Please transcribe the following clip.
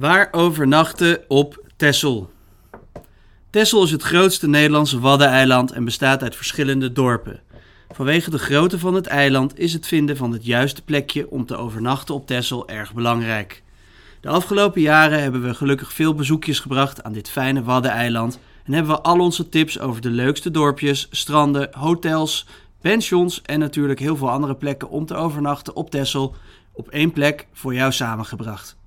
Waar overnachten op Texel? Texel is het grootste Nederlandse waddeneiland en bestaat uit verschillende dorpen. Vanwege de grootte van het eiland is het vinden van het juiste plekje om te overnachten op Texel erg belangrijk. De afgelopen jaren hebben we gelukkig veel bezoekjes gebracht aan dit fijne waddeneiland en hebben we al onze tips over de leukste dorpjes, stranden, hotels, pensions en natuurlijk heel veel andere plekken om te overnachten op Texel op één plek voor jou samengebracht.